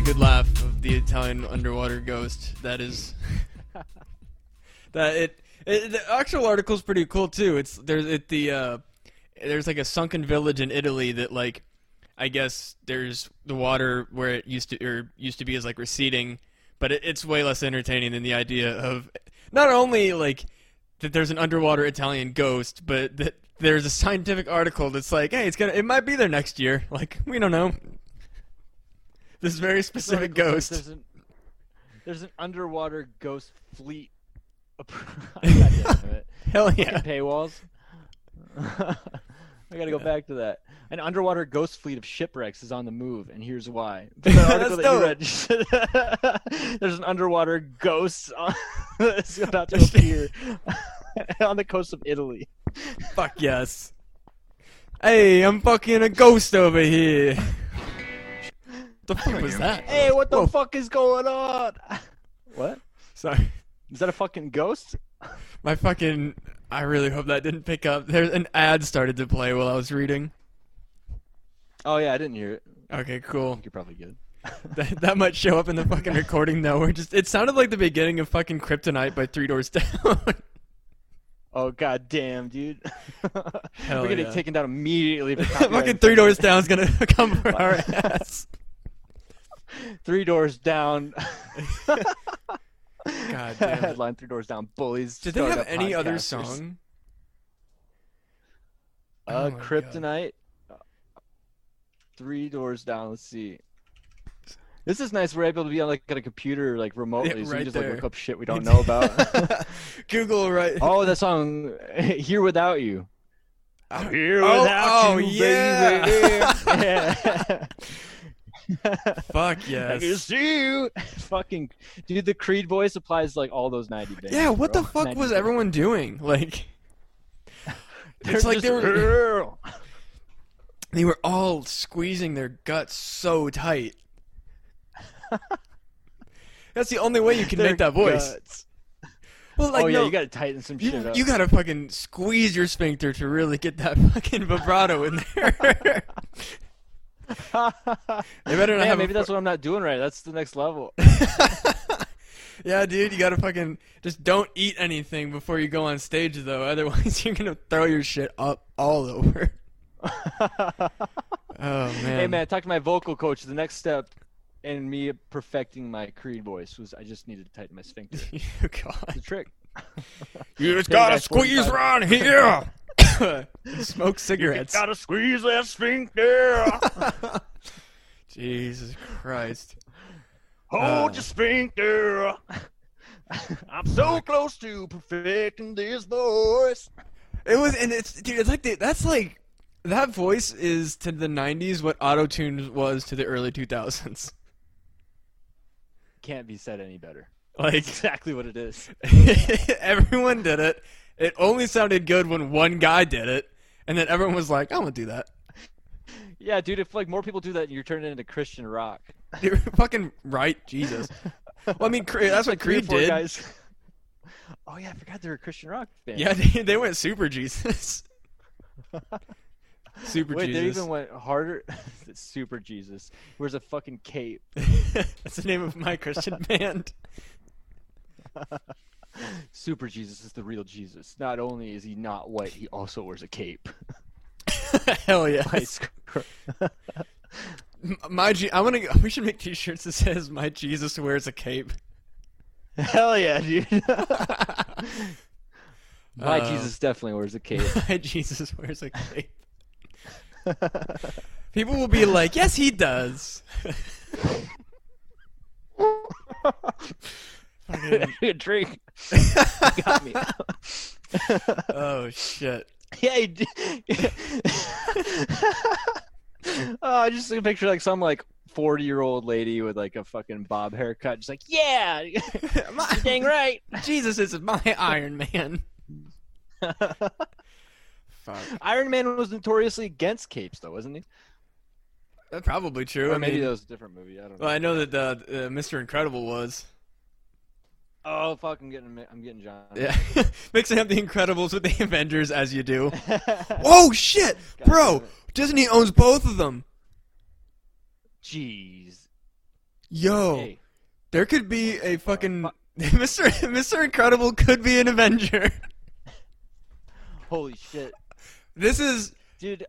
a good laugh of the Italian underwater ghost. That is that the actual article's pretty cool too. It's there's like a sunken village in Italy that, like, I guess there's the water where it used to be is like receding, but it's way less entertaining than the idea of not only like that there's an underwater Italian ghost, but that there's a scientific article that's like, hey, it might be there next year. Like, we don't know. This very specific ghost. There's an underwater ghost fleet. Hell yeah! And paywalls. I gotta go back to that. An underwater ghost fleet of shipwrecks is on the move, and here's why. The article that you read, there's an underwater ghost that's about to appear on the coast of Italy. Fuck yes. Hey, I'm fucking a ghost over here. What the fuck was that? Hey, what the fuck is going on? What? Sorry. Is that a fucking ghost? My fucking... I really hope that didn't pick up. There's an ad started to play while I was reading. Oh, yeah, I didn't hear it. Okay, cool. I think you're probably good. that might show up in the fucking recording, though. It sounded like the beginning of fucking Kryptonite by Three Doors Down. Oh, goddamn, dude. Hell, we're going to get taken down immediately. Fucking Three Doors Down is going to come for our ass. Three Doors Down. God damn it. Headline, Three Doors Down, bullies. Did they have any other song? Kryptonite. God. Three Doors Down. Let's see. This is nice. We're able to be on like a computer, like remotely, so we just like look up shit we don't know about. Google, right? Oh, that song, "Here Without You." I'm here without you, baby. Yeah. Fuck yes. I can see you. Fucking dude, the Creed voice applies like all those 90 days. Yeah, what the fuck was everyone doing? Like, it's like they were all squeezing their guts so tight. That's the only way you can make that voice. Guts. Well, like, you gotta tighten some shit up. You gotta fucking squeeze your sphincter to really get that fucking vibrato in there. They better not maybe that's what I'm not doing right. That's the next level. Yeah, dude, you gotta fucking just don't eat anything before you go on stage, though. Otherwise, you're gonna throw your shit up all over. Oh man. Hey man, I talked to my vocal coach. The next step in me perfecting my Creed voice was I just needed to tighten my sphincter. Oh, God. It's a trick. You just gotta squeeze around here. Smoke cigarettes. You gotta squeeze that sphincter. Jesus Christ. Hold your sphincter. I'm so close to perfecting this voice. That voice is to the 90s what auto-tune was to the early 2000s. Can't be said any better. Like, that's exactly what it is. Everyone did it. It only sounded good when one guy did it, and then everyone was like, I want to do that. Yeah, dude, if like more people do that, you're turning into Christian rock. You're fucking right, Jesus. Well, I mean, that's what Creed did. Guys. Oh, yeah, I forgot they were a Christian rock band. Yeah, they went Super Jesus. Wait, they even went harder? Super Jesus. Where's a fucking cape? That's the name of my Christian band. Super Jesus is the real Jesus. Not only is he not white, he also wears a cape. Hell yeah! We should make T-shirts that says "My Jesus wears a cape." Hell yeah, dude! My Jesus definitely wears a cape. My Jesus wears a cape. People will be like, "Yes, he does." A drink. Got me. Oh shit. Yeah, he did. Yeah. Oh, I just picture like some like 40-year-old lady with like a fucking bob haircut, just like, yeah, dang right. Jesus is my Iron Man. Fuck. Iron Man was notoriously against capes, though, wasn't he? That's probably true. Or maybe that was a different movie. I don't know. Well, I know that Mr. Incredible was. Oh, fuck, I'm getting John. Yeah. Mixing up the Incredibles with the Avengers, as you do. Oh, shit! God, bro, Disney owns both of them. Jeez. Yo, hey. There could be a fucking Mr. Incredible could be an Avenger. Holy shit! This is dude.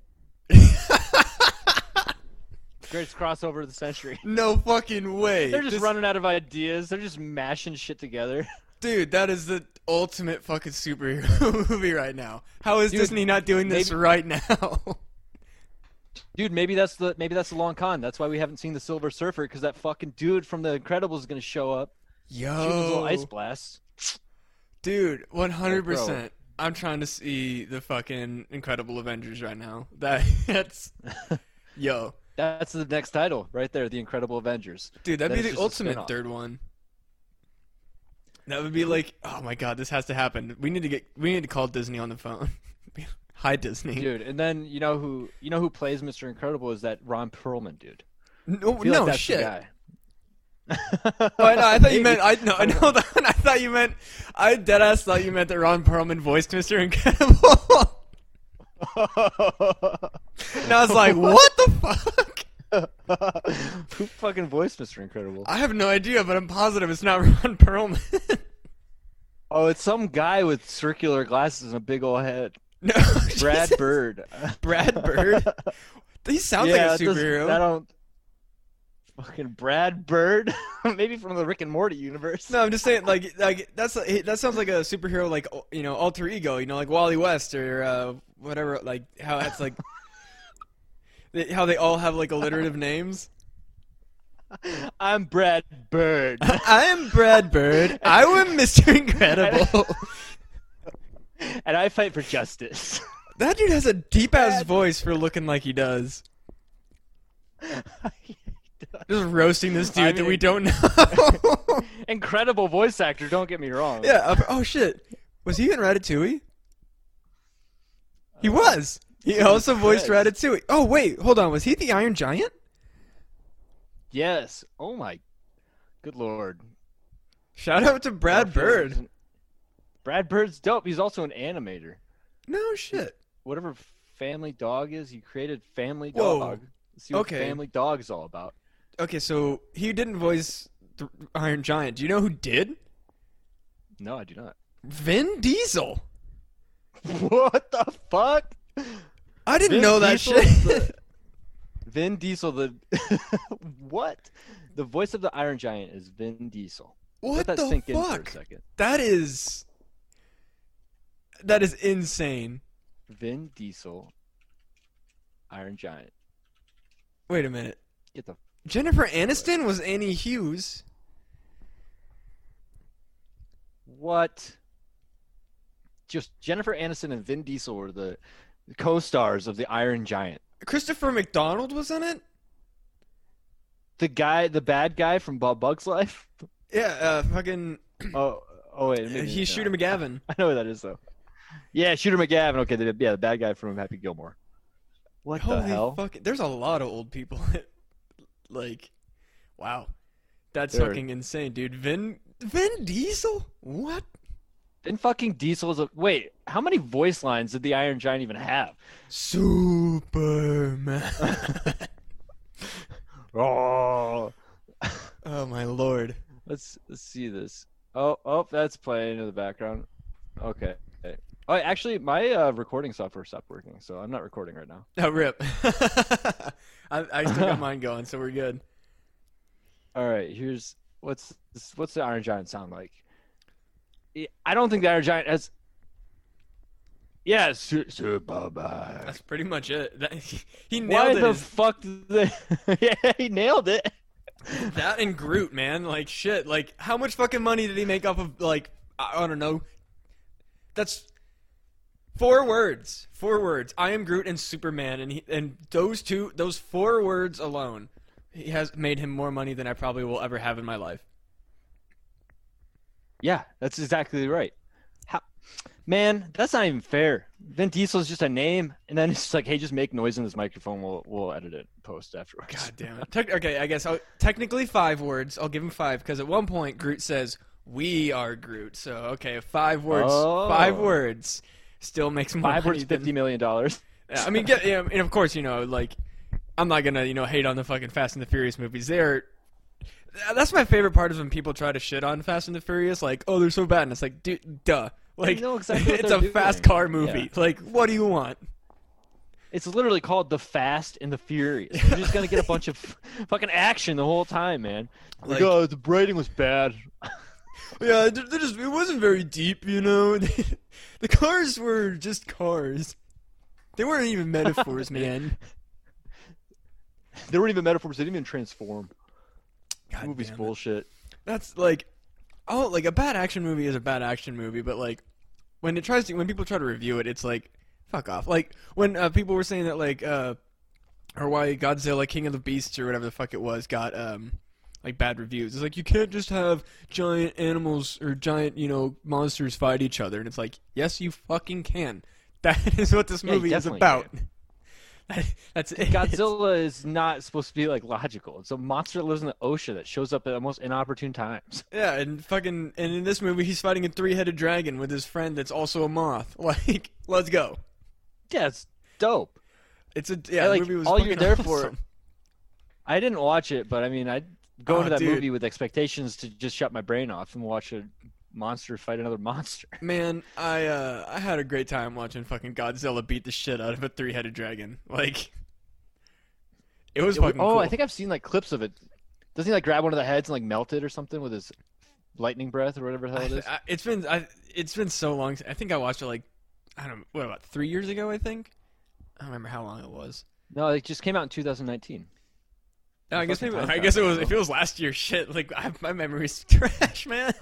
Greatest crossover of the century. No fucking way. They're just running out of ideas. They're just mashing shit together. Dude, that is the ultimate fucking superhero movie right now. How is Disney not doing this right now? Dude, maybe that's the long con. That's why we haven't seen the Silver Surfer, because that fucking dude from The Incredibles is gonna show up. Yo, shoot his little ice blast. Dude, 100%. I'm trying to see the fucking Incredible Avengers right now. That's yo. That's the next title right there, The Incredible Avengers. Dude, that'd be the ultimate third one. That would be like, oh my god, this has to happen. We need to call Disney on the phone. Hi, Disney. Dude, and then you know who plays Mr. Incredible is that Ron Perlman dude. No, that's shit. The guy. I deadass thought you meant that Ron Perlman voiced Mr. Incredible. And I was like, what the fuck? Who fucking voiced Mr. Incredible? I have no idea, but I'm positive it's not Ron Perlman. Oh, it's some guy with circular glasses and a big old head. No, Brad Bird. Brad Bird? He sounds like a superhero. Fucking Brad Bird? Maybe from the Rick and Morty universe. No, I'm just saying, like that sounds like a superhero, like, you know, alter ego, you know, like Wally West or whatever, like how that's like how they all have like alliterative names. I'm Brad Bird. I am Brad Bird. I am Mr. Incredible. And I fight for justice. That dude has a deep ass voice for looking like he does. Just roasting this dude that we don't know. Incredible voice actor, don't get me wrong. Yeah. Oh shit. Was he in Ratatouille? He was. He also voiced Ratatouille. Oh wait, hold on. Was he the Iron Giant? Yes. Oh my. Good lord. Shout out to Brad Bird. Brad Bird's dope. He's also an animator. No shit. Whatever Family Dog is, he created Family Dog. Let's see what Family Dog is all about. Okay, so he didn't voice the Iron Giant. Do you know who did? No, I do not. Vin Diesel. What the fuck? I didn't know that shit. Vin Diesel, what? The voice of the Iron Giant is Vin Diesel. What the fuck? Let that sink in for a second. That is insane. Vin Diesel, Iron Giant. Wait a minute. Get the. Jennifer Aniston was Annie Hughes. What? Just Jennifer Aniston and Vin Diesel were the co-stars of the Iron Giant. Christopher McDonald was in it? The bad guy from Bob Bugg's Life? Yeah, fucking... Oh wait. He's Shooter McGavin. I know who that is, though. Yeah, Shooter McGavin. Okay, the bad guy from Happy Gilmore. What the hell? Holy fuck, there's a lot of old people like, wow, that's fucking insane, dude. Vin Diesel? What? Vin fucking Diesel is a... Wait, how many voice lines did the Iron Giant even have? Superman. Oh. Oh, my lord. Let's see this. Oh, that's playing in the background. Okay. Oh, actually, my recording software stopped working, so I'm not recording right now. Oh, rip. I still got mine going, so we're good. All right, here's what's the Iron Giant sound like? I don't think the Iron Giant has. Yeah, Superman. That's pretty much it. He nailed it. Why the fuck? Yeah, he nailed it. That and Groot, man, like shit. Like, how much fucking money did he make off of? Like, I don't know. That's. Four words. I am Groot and Superman, and those four words alone, he has made him more money than I probably will ever have in my life. Yeah, that's exactly right. Man, that's not even fair. Vin Diesel's just a name, and then it's like, hey, just make noise in this microphone. We'll edit it and post afterwards. God damn it. Okay, I guess technically 5 words. I'll give him 5 because at one point Groot says, "We are Groot." So okay, 5 words. Oh. 5 words. Still makes more money than $50 million. I mean, and of course, you know, like, I'm not gonna, you know, hate on the fucking Fast and the Furious movies. They're That's my favorite part is when people try to shit on Fast and the Furious, like, oh, they're so bad, and it's like, dude, duh. Like, they know exactly what they're doing. Fast car movie. Yeah. Like, what do you want? It's literally called The Fast and the Furious. You're just going to get a bunch of fucking action the whole time, man. Like, oh, the braiding was bad. Yeah, it wasn't very deep, you know? The cars were just cars. They weren't even metaphors, man. They weren't even metaphors. They didn't even transform. God, the movie's bullshit. That's like... Oh, like a bad action movie is a bad action movie, but like when people try to review it, it's like fuck off. Like when people were saying that like or why Godzilla King of the Beasts or whatever the fuck it was got like bad reviews. It's like you can't just have giant animals or giant, you know, monsters fight each other, and it's like, yes, you fucking can. That is what this movie is about. That's it. Godzilla is not supposed to be like logical. It's a monster that lives in the ocean that shows up at almost inopportune times. Yeah, and in this movie he's fighting a three-headed dragon with his friend that's also a moth. Like, let's go. Yeah, it's dope. The movie was all you're there awesome. For. I didn't watch it, but I mean, I'd go into that movie with expectations to just shut my brain off and watch a monster fight another monster. Man, I had a great time watching fucking Godzilla beat the shit out of a three-headed dragon. Like, it was fucking cool. I think I've seen like clips of it. Doesn't he like grab one of the heads and like melt it or something with his lightning breath or whatever the hell it is? It's been so long. I think I watched it like, I don't know, about 3 years ago, I think? I don't remember how long it was. No, it just came out in 2019. No, I guess it was. If it was last year's shit, like my memory's trash, man.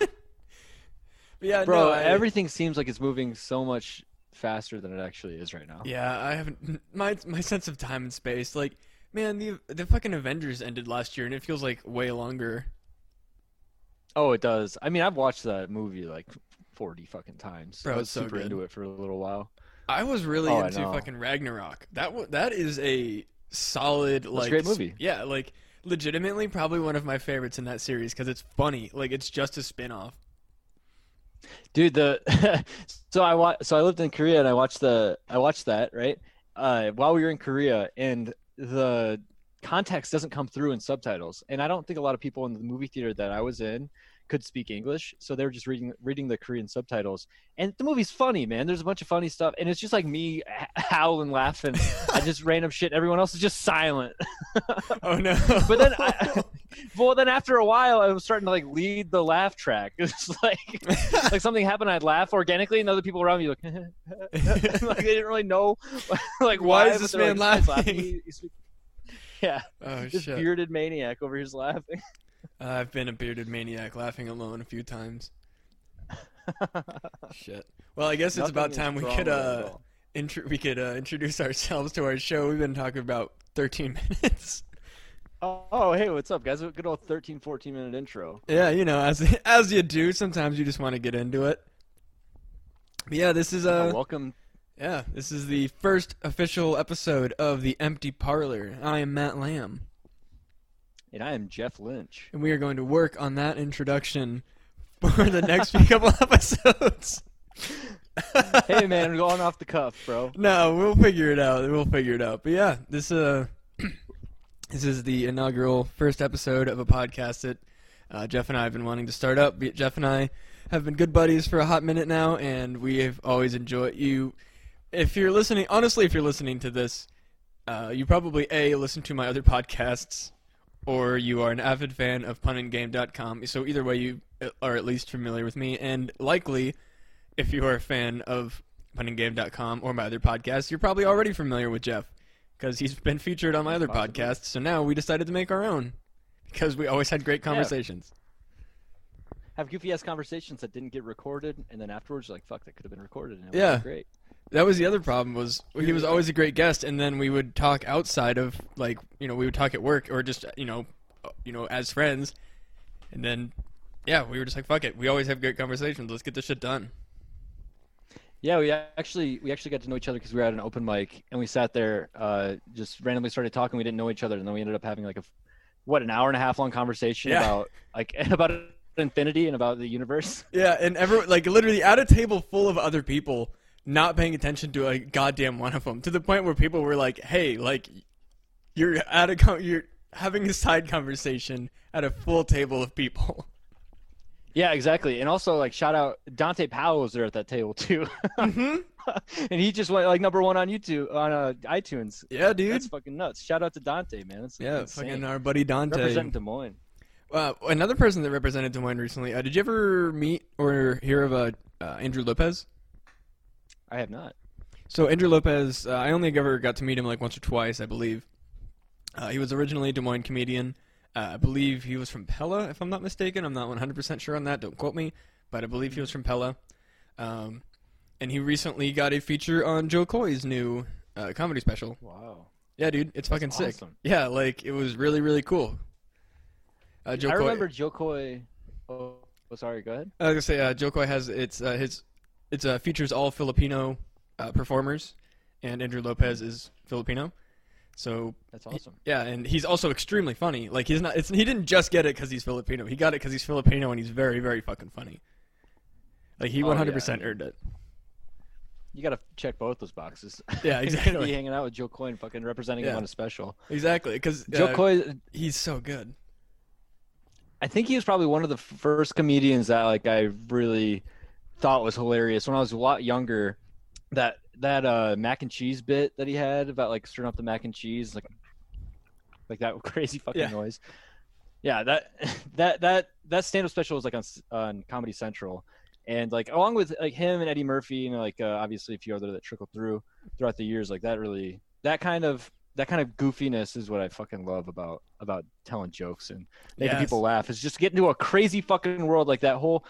Yeah, bro, everything seems like it's moving so much faster than it actually is right now. Yeah, I haven't my sense of time and space. Like, man, the fucking Avengers ended last year, and it feels like way longer. Oh, it does. I mean, I've watched that movie like 40 fucking times. Bro, I was super into it for a little while. I was really into fucking Ragnarok. That is a solid like a great movie. Yeah, like legitimately probably one of my favorites in that series because it's funny. Like, it's just a spin-off. Dude, so I lived in Korea and I watched that, right? While we were in Korea, and the context doesn't come through in subtitles, and I don't think a lot of people in the movie theater that I was in could speak English, so they were just reading the Korean subtitles. And the movie's funny, man. There's a bunch of funny stuff, and it's just like me howling, laughing at just random shit. Everyone else is just silent. Oh no! But then, then after a while, I was starting to like lead the laugh track. It's like like something happened, I'd laugh organically, and other people around me like, like they didn't really know like why is this man like, laughing? Yeah, oh, this shit. Bearded maniac over here's laughing. I've been a bearded maniac laughing alone a few times. Shit. Well, I guess it's about time we could introduce ourselves to our show. We've been talking about 13 minutes. Oh, hey, what's up, guys? Good old 13, 14-minute intro. Yeah, you know, as you do, sometimes you just want to get into it. But yeah, this is welcome. Yeah, this is the first official episode of The Empty Parlor. I am Matt Lamb. And I am Jeff Lynch. And we are going to work on that introduction for the next few couple episodes. Hey, man, we're going off the cuff, bro. No, we'll figure it out. But, yeah, this is the inaugural first episode of a podcast that Jeff and I have been wanting to start up. Jeff and I have been good buddies for a hot minute now, and we have always enjoyed you. If you're listening, honestly, if you're listening to this, you probably, A, listen to my other podcasts, or you are an avid fan of punandgame.com. So either way, you are at least familiar with me. And likely, if you are a fan of punandgame.com or my other podcast, you're probably already familiar with Jeff because he's been featured on my other podcast. So now we decided to make our own because we always had great conversations. Have goofy-ass conversations that didn't get recorded, and then afterwards, like, fuck, that could have been recorded. And it was great. That was the other problem was he was always a great guest, and then we would talk outside of, like, you know, we would talk at work or just, you know, as friends. And then, yeah, we were just like, fuck it. We always have great conversations. Let's get this shit done. Yeah, we actually got to know each other because we were at an open mic, and we sat there, just randomly started talking. We didn't know each other, and then we ended up having, like, an hour and a half long conversation about infinity and about the universe. Yeah, and everyone, like, literally at a table full of other people, not paying attention to a goddamn one of them, to the point where people were like, "Hey, like, you're at a con- you're having a side conversation at a full table of people. Yeah, exactly. And also, like, shout out Dante Powell was there at that table too. Mm-hmm. And he just went like #1 on YouTube on iTunes. Yeah, dude, that's fucking nuts. Shout out to Dante, man. That's insane. Fucking our buddy Dante representing Des Moines. Another person that represented Des Moines recently. Did you ever meet or hear of Andrew Lopez? I have not. So Andrew Lopez, I only ever got to meet him like once or twice, I believe. He was originally a Des Moines comedian. I believe he was from Pella, if I'm not mistaken. I'm not 100% sure on that. Don't quote me. But I believe he was from Pella. And he recently got a feature on Joe Koy's new comedy special. Wow. Yeah, dude. It's fucking awesome. Sick. Yeah, like, it was really, really cool. Joe Koy. I remember Joe Koy. Oh, sorry. Go ahead. I was going to say, Joe Koy has features all Filipino performers. And Andrew Lopez is Filipino. So that's awesome. Yeah, and he's also extremely funny. Like he didn't just get it because he's Filipino. He got it because he's Filipino, and he's very, very fucking funny. Like he 100% earned it. You gotta check both those boxes. Yeah, exactly. You're gonna be hanging out with Joe Koy and fucking representing him on a special. Exactly, because Joe Koy, he's so good. I think he was probably one of the first comedians that like I really thought was hilarious when I was a lot younger. That mac and cheese bit that he had about like stirring up the mac and cheese, like that crazy fucking noise. Yeah, that stand-up special was like on Comedy Central, and like along with like him and Eddie Murphy and like obviously a few other that trickled throughout the years. Like that kind of goofiness is what I fucking love about telling jokes and making people laugh. It's just getting into a crazy fucking world. Like that whole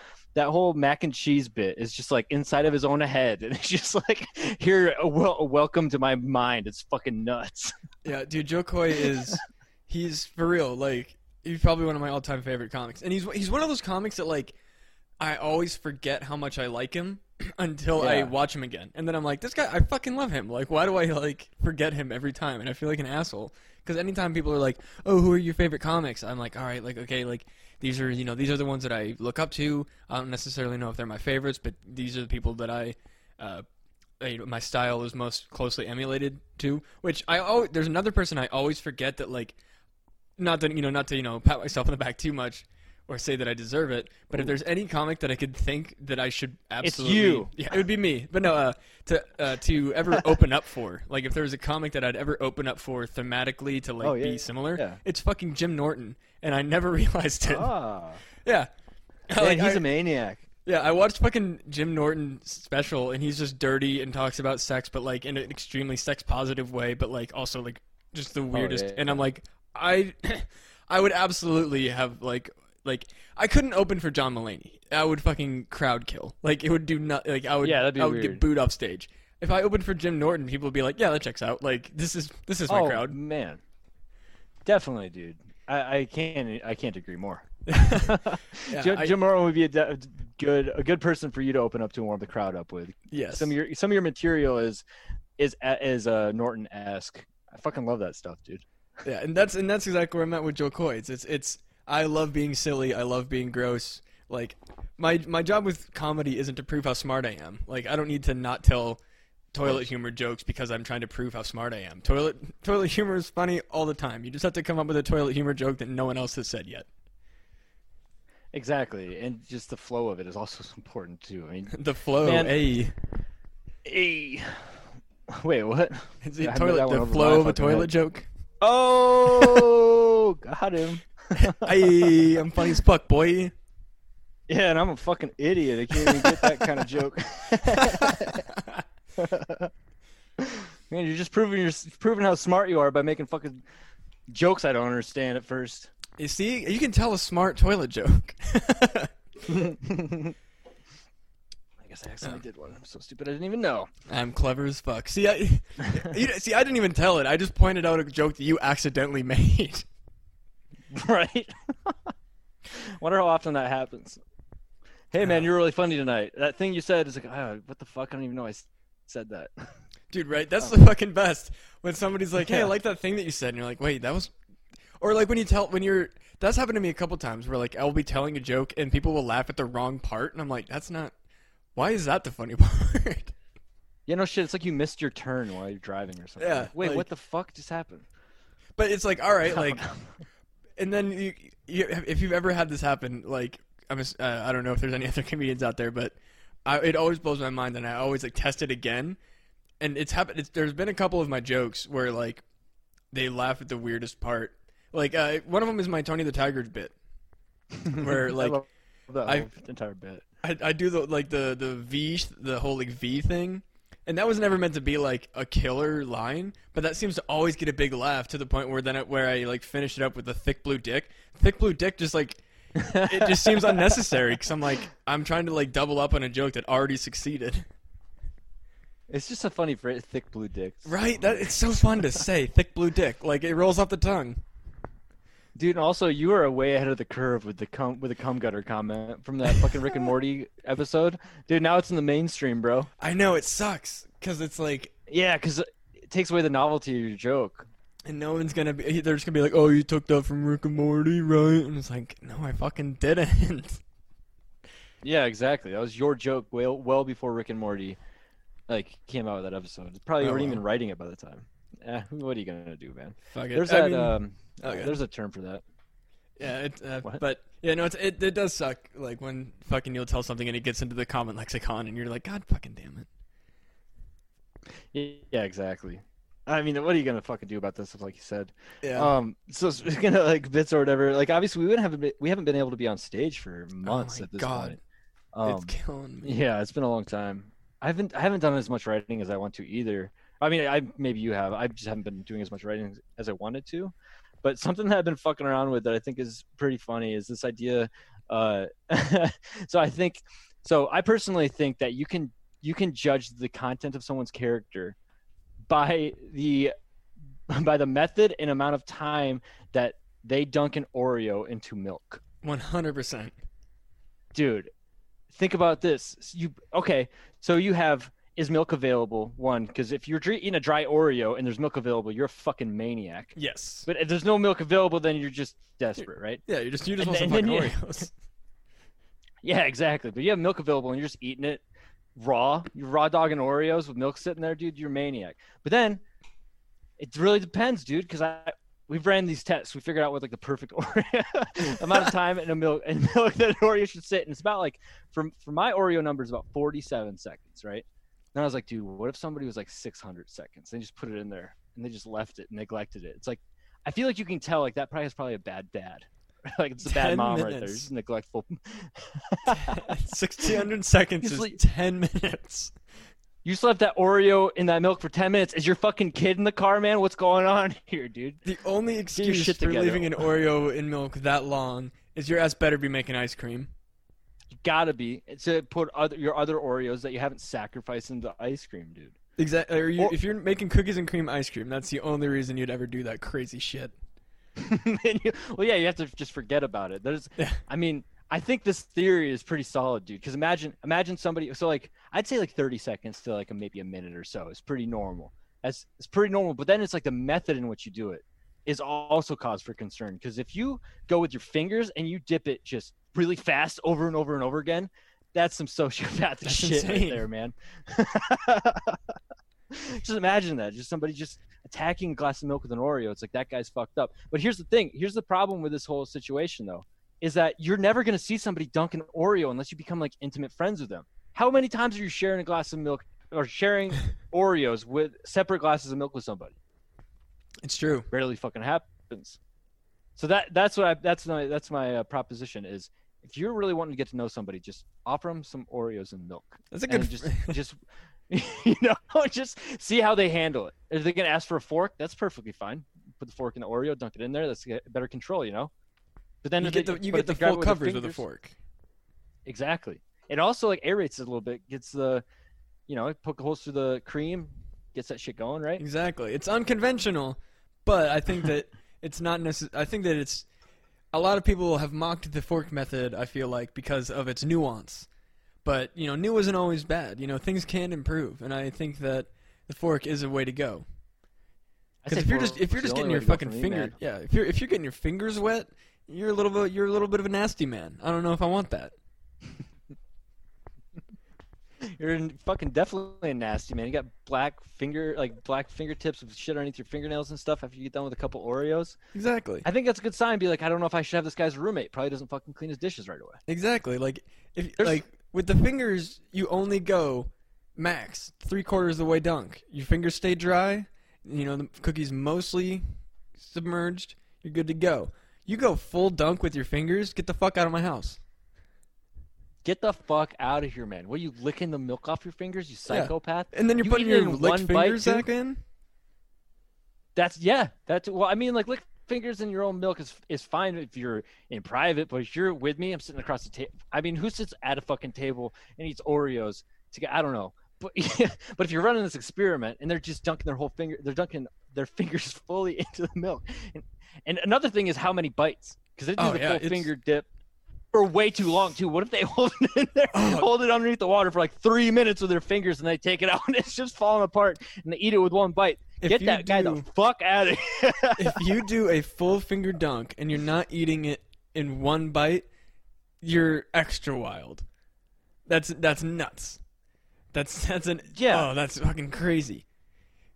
mac and cheese bit is just like inside of his own head. And it's just like, here, welcome to my mind. It's fucking nuts. Yeah, dude, Joe Koy he's for real. Like he's probably one of my all time favorite comics. And he's one of those comics that like, I always forget how much I like him until I watch him again. And then I'm like, this guy, I fucking love him. Like, why do I, like, forget him every time? And I feel like an asshole. Because anytime people are like, oh, who are your favorite comics? I'm like, all right, like, okay, like, these are, you know, these are the ones that I look up to. I don't necessarily know if they're my favorites, but these are the people that my style is most closely emulated to. Which there's another person I always forget that, like, not to pat myself on the back too much. Or say that I deserve it, but if there's any comic that I could think that I should absolutely, it's you. Yeah, it would be me. But no, to ever open up for, like, if there was a comic that I'd ever open up for thematically to like be similar, it's fucking Jim Norton, and I never realized it. Oh. Yeah, like, he's a maniac. Yeah, I watched fucking Jim Norton special, and he's just dirty and talks about sex, but like in an extremely sex positive way, but like also like just the weirdest. And I'm like, I would absolutely have like. Like, I couldn't open for John Mulaney. I would fucking crowd kill. Like, it would do nothing. Like, I would get booed off stage. If I opened for Jim Norton, people would be like, yeah, that checks out. Like, this is my crowd. Oh, man. Definitely, dude. I can't agree more. Jim Norton would be a good person for you to open up to and warm the crowd up with. Yes. Some of your material is Norton-esque. I fucking love that stuff, dude. Yeah, and that's exactly where I'm at with Joe Koy. It's I love being silly. I love being gross. Like, my job with comedy isn't to prove how smart I am. Like, I don't need to not tell toilet humor jokes because I'm trying to prove how smart I am. Toilet humor is funny all the time. You just have to come up with a toilet humor joke that no one else has said yet. Exactly, and just the flow of it is also important too. I mean, the flow, man, wait, what? It's the flow of a toilet joke. Oh, got him. I'm funny as fuck, boy. Yeah, and I'm a fucking idiot. I can't even get that kind of joke. Man, you're just proving how smart you are by making fucking jokes I don't understand at first. You see, you can tell a smart toilet joke. I guess I accidentally did one. I'm so stupid. I didn't even know. I'm clever as fuck. See, I didn't even tell it. I just pointed out a joke that you accidentally made. Right. Wonder how often that happens. Hey, man, you're really funny tonight. That thing you said is like, oh, what the fuck? I don't even know I said that. Dude, right? That's the fucking best. When somebody's like, hey, I like that thing that you said. And you're like, wait, that was... Or like that's happened to me a couple times where like I'll be telling a joke and people will laugh at the wrong part. And I'm like, that's not... Why is that the funny part? Yeah, no shit. It's like you missed your turn while you're driving or something. Yeah. Wait, what the fuck just happened? But it's like, all right, like, and then you, if you've ever had this happen, like, I don't know if there's any other comedians out there, but it always blows my mind, and I always like test it again. And it's happened. There's been a couple of my jokes where like they laugh at the weirdest part. Like one of them is my Tony the Tiger bit, where like entire bit. I do the V, the whole like V thing, and that was never meant to be like a killer line, but that seems to always get a big laugh to the point where I like finish it up with a thick blue dick. Thick blue dick just like it just seems unnecessary because I'm trying to like double up on a joke that already succeeded. It's just a funny phrase, thick blue dick. Right? It's so fun to say, thick blue dick. Like, it rolls off the tongue. Dude, and also, you are way ahead of the curve with the cum gutter comment from that fucking Rick and Morty episode. Dude, now it's in the mainstream, bro. I know, it sucks. Because it's like... Yeah, because it takes away the novelty of your joke. And no one's going to be... They're just going to be like, oh, you took that from Rick and Morty, right? And it's like, no, I fucking didn't. Yeah, exactly. That was your joke well before Rick and Morty... came out with that episode. It's probably weren't even writing it by the time. What are you gonna do, man? Fuck it. There's a term for that. Yeah, it does suck. Like when fucking you'll tell something and it gets into the comment lexicon, and you're like, God fucking damn it. Yeah, exactly. I mean, what are you gonna fucking do about this? Like you said. Yeah. So speaking of bits or whatever, obviously we haven't been able to be on stage for months at this point. It's killing me. Yeah, it's been a long time. I haven't done as much writing as I want to either. I mean, maybe you have. I just haven't been doing as much writing as I wanted to. But something that I've been fucking around with that I think is pretty funny is this idea. I personally think that you can judge the content of someone's character by the method and amount of time that they dunk an Oreo into milk. 100%, dude. Think about this. So you have, is milk available? One, because if you're eating a dry Oreo and there's milk available, you're a fucking maniac. Yes. But if there's no milk available, then you're just desperate, right? Yeah, you just want some fucking Oreos. Yeah, exactly. But you have milk available and you're just eating it raw. You're raw dogging Oreos with milk sitting there, dude. You're a maniac. But then it really depends, dude, because we've ran these tests. We figured out what the perfect Oreo amount of time and milk that an Oreo should sit. And it's about for my Oreo number is about 47 seconds, right? And I was like, dude, what if somebody was 600 seconds? They just put it in there and they just left it and neglected it. It's like, I feel like you can tell that probably is a bad dad. It's a bad mom minutes. Right there. Just neglectful. 1,600 seconds is 10 minutes. You slept that Oreo in that milk for 10 minutes. Is your fucking kid in the car, man? What's going on here, dude? The only excuse for leaving an Oreo in milk that long is your ass better be making ice cream. You gotta be. It's to put your other Oreos that you haven't sacrificed into ice cream, dude. Exactly. If you're making cookies and cream ice cream, that's the only reason you'd ever do that crazy shit. You have to just forget about it. I mean... I think this theory is pretty solid, dude. Because imagine somebody. So I'd say 30 seconds to maybe a minute or so is pretty normal. It's pretty normal. But then it's the method in which you do it is also cause for concern. Because if you go with your fingers and you dip it just really fast over and over and over again, that's some sociopathic shit right there, man. Just imagine that. Just somebody just attacking a glass of milk with an Oreo. It's that guy's fucked up. But here's the thing. Here's the problem with this whole situation, though. Is that you're never going to see somebody dunk an Oreo unless you become intimate friends with them. How many times are you sharing a glass of milk or sharing Oreos with separate glasses of milk with somebody? It's true. Rarely fucking happens. So that's my proposition is if you're really wanting to get to know somebody, just offer them some Oreos and milk. That's a good. And just just see how they handle it. If they're going to ask for a fork, that's perfectly fine. Put the fork in the Oreo, dunk it in there. That's better control, But then you get the full coverage with a fork. Exactly. It also aerates it a little bit. Gets the, poke holes through the cream, gets that shit going, right? Exactly. It's unconventional, but I think that it's not necessary. I think that it's a lot of people have mocked the fork method. I feel because of its nuance, but new isn't always bad. Things can improve, and I think that the fork is a way to go. Because if you're just getting your fucking finger, if you're getting your fingers wet. You're a little bit of a nasty man. I don't know if I want that. You're fucking definitely nasty, man. You got black fingertips with shit underneath your fingernails and stuff after you get done with a couple Oreos. Exactly. I think that's a good sign. Be like, I don't know if I should have this guy's roommate. Probably doesn't fucking clean his dishes right away. Exactly. Like, if like with the fingers, you only go max 3/4 of the way dunk. Your fingers stay dry. You know, the cookie's mostly submerged. You're good to go. You go full dunk with your fingers. Get the fuck out of my house. Get the fuck out of here, man. What, are you licking the milk off your fingers, you psychopath? Yeah. And then you're putting your licked fingers back in? Well, I mean, like, licked fingers in your own milk is fine if you're in private, but if you're with me, I'm sitting across the table. I mean, who sits at a fucking table and eats Oreos? I don't know. But, but if you're running this experiment and they're just dunking their whole finger, they're dunking their fingers fully into the milk. And another thing is how many bites. Because they do full finger dip. For way too long, too. What if they hold it in there, hold it underneath the water for like 3 minutes with their fingers, and they take it out, and it's just falling apart, and they eat it with one bite? Get that guy the fuck out of here. If you do a full finger dunk, and you're not eating it in one bite, you're extra wild. That's nuts. That's that's fucking crazy.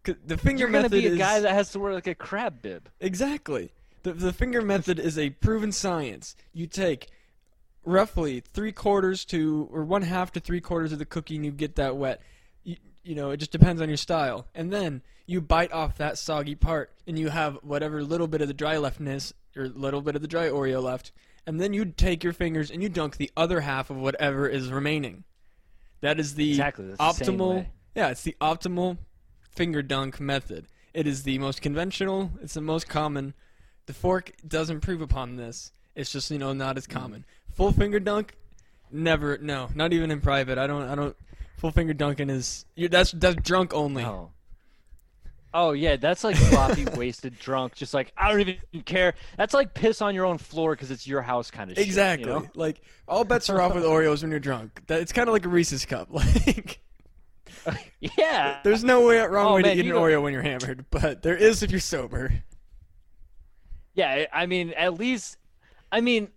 The finger method is... You're gonna be a guy that has to wear like a crab bib. Exactly. The finger method is a proven science. You take... roughly 1/2 to 3/4 of the cookie, and you get that wet. You know, it just depends on your style. And then you bite off that soggy part, and you have whatever little bit of the dry leftness, or little bit of the dry Oreo left. And then you take your fingers and you dunk the other half of whatever is remaining. That is the optimal. Yeah, it's the optimal finger dunk method. It is the most conventional. It's the most common. The fork does improve upon this. It's just, you know, not as common. Full finger dunk, never. No, not even in private. I don't. Full finger dunking is that's drunk only. Oh yeah, that's like sloppy, wasted, drunk. Just like I don't even care. That's like piss on your own floor because it's your house kind of shit. Exactly. You know? Like all bets are off with Oreos when you're drunk. It's kind of like a Reese's cup. Like yeah. There's no way to eat an Oreo when you're hammered, but there is if you're sober. Yeah, I mean, at least. I mean,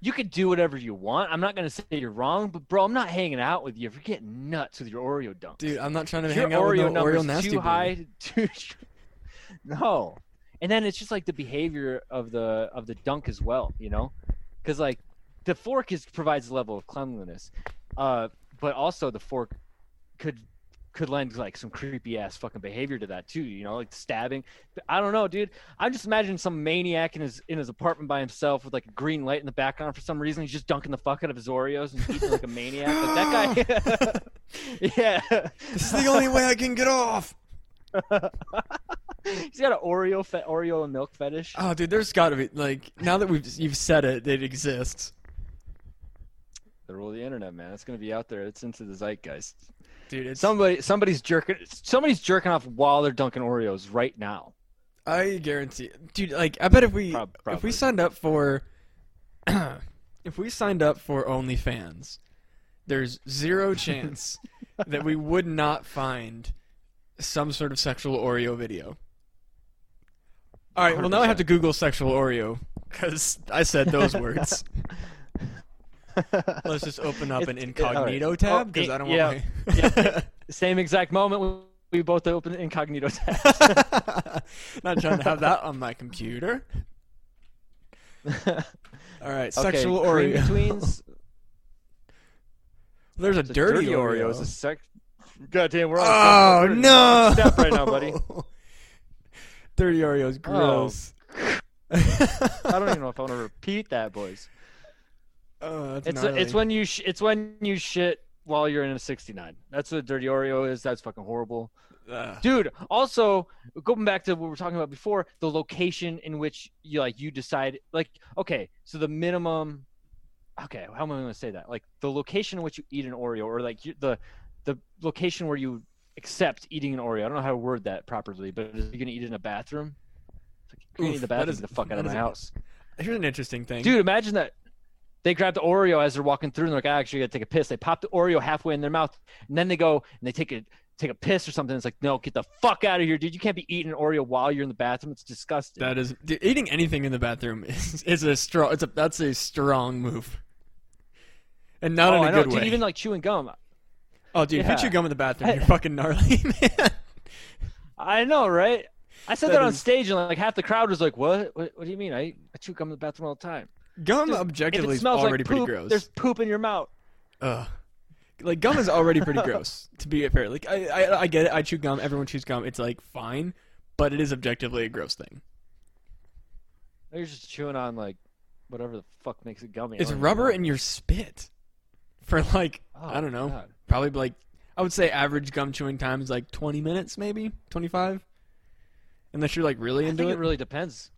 you could do whatever you want. I'm not going to say you're wrong, but, bro, I'm not hanging out with you if you're getting nuts with your Oreo dunks. Dude, I'm not trying to hang out with no Oreo nasty boy. No. And then it's just, like, the behavior of the dunk as well, you know? Because, like, the fork provides a level of cleanliness. But also the fork could lend, like, some creepy-ass fucking behavior to that, too, you know, like stabbing. I don't know, dude. I'm just imagining some maniac in his apartment by himself with, like, a green light in the background for some reason. He's just dunking the fuck out of his Oreos and eating like a maniac. Like, that guy... yeah. This is the only way I can get off. He's got an Oreo and milk fetish. Oh, dude, there's got to be, like, now that you've said it, it exists. The rule of the internet, man. It's going to be out there. It's into the zeitgeist. Dude, somebody's jerking off while they're dunking Oreos right now. I guarantee it. Dude, like I bet if we signed up for OnlyFans, there's zero chance that we would not find some sort of sexual Oreo video. All right, well now I have to Google sexual Oreo cuz I said those words. Let's just open up an incognito tab because I don't want to. Yeah. Same exact moment we both open the incognito tab. Not trying to have that on my computer. All right, sexual Oreo. Betweens. There's a dirty Oreo. It's a Goddamn, we're on. Oh no! Step right now, buddy. Dirty Oreos, gross. Oh. I don't even know if I want to repeat that, boys. Oh, it's when you shit while you're in a 69. That's what a dirty Oreo is. That's fucking horrible. Ugh. Dude, also going back to what we were talking about before, the location in which you decide the minimum. Okay, how am I going to say that? Like the location in which you eat an Oreo, or like the location where you accept eating an Oreo. I don't know how to word that properly, but you're going to eat it in a bathroom. You're going to eat the bathroom the fuck out of my house. Here's an interesting thing, dude. Imagine that. They grab the Oreo as they're walking through, and they're like, I actually got to take a piss. They pop the Oreo halfway in their mouth, and then they go and they take a piss or something. It's like, no, get the fuck out of here, dude. You can't be eating an Oreo while you're in the bathroom. It's disgusting. That is – eating anything in the bathroom that's a strong move, and not in a good way. Dude, even like chewing gum. Oh, dude, if you chew gum in the bathroom, you're fucking gnarly, man. I know, right? I said that on stage, and like half the crowd was like, "What? What do you mean? I chew gum in the bathroom all the time." Gum objectively is already pretty gross. There's poop in your mouth. Ugh. Like, gum is already pretty gross, to be fair. Like, I get it. I chew gum. Everyone chews gum. It's, like, fine. But it is objectively a gross thing. You're just chewing on, like, whatever the fuck makes it gummy. It's rubber in your spit. For, like, I don't know. God. Probably, like, I would say average gum chewing time is, like, 20 minutes, maybe? 25? Unless you're, like, really into it. I think it really depends.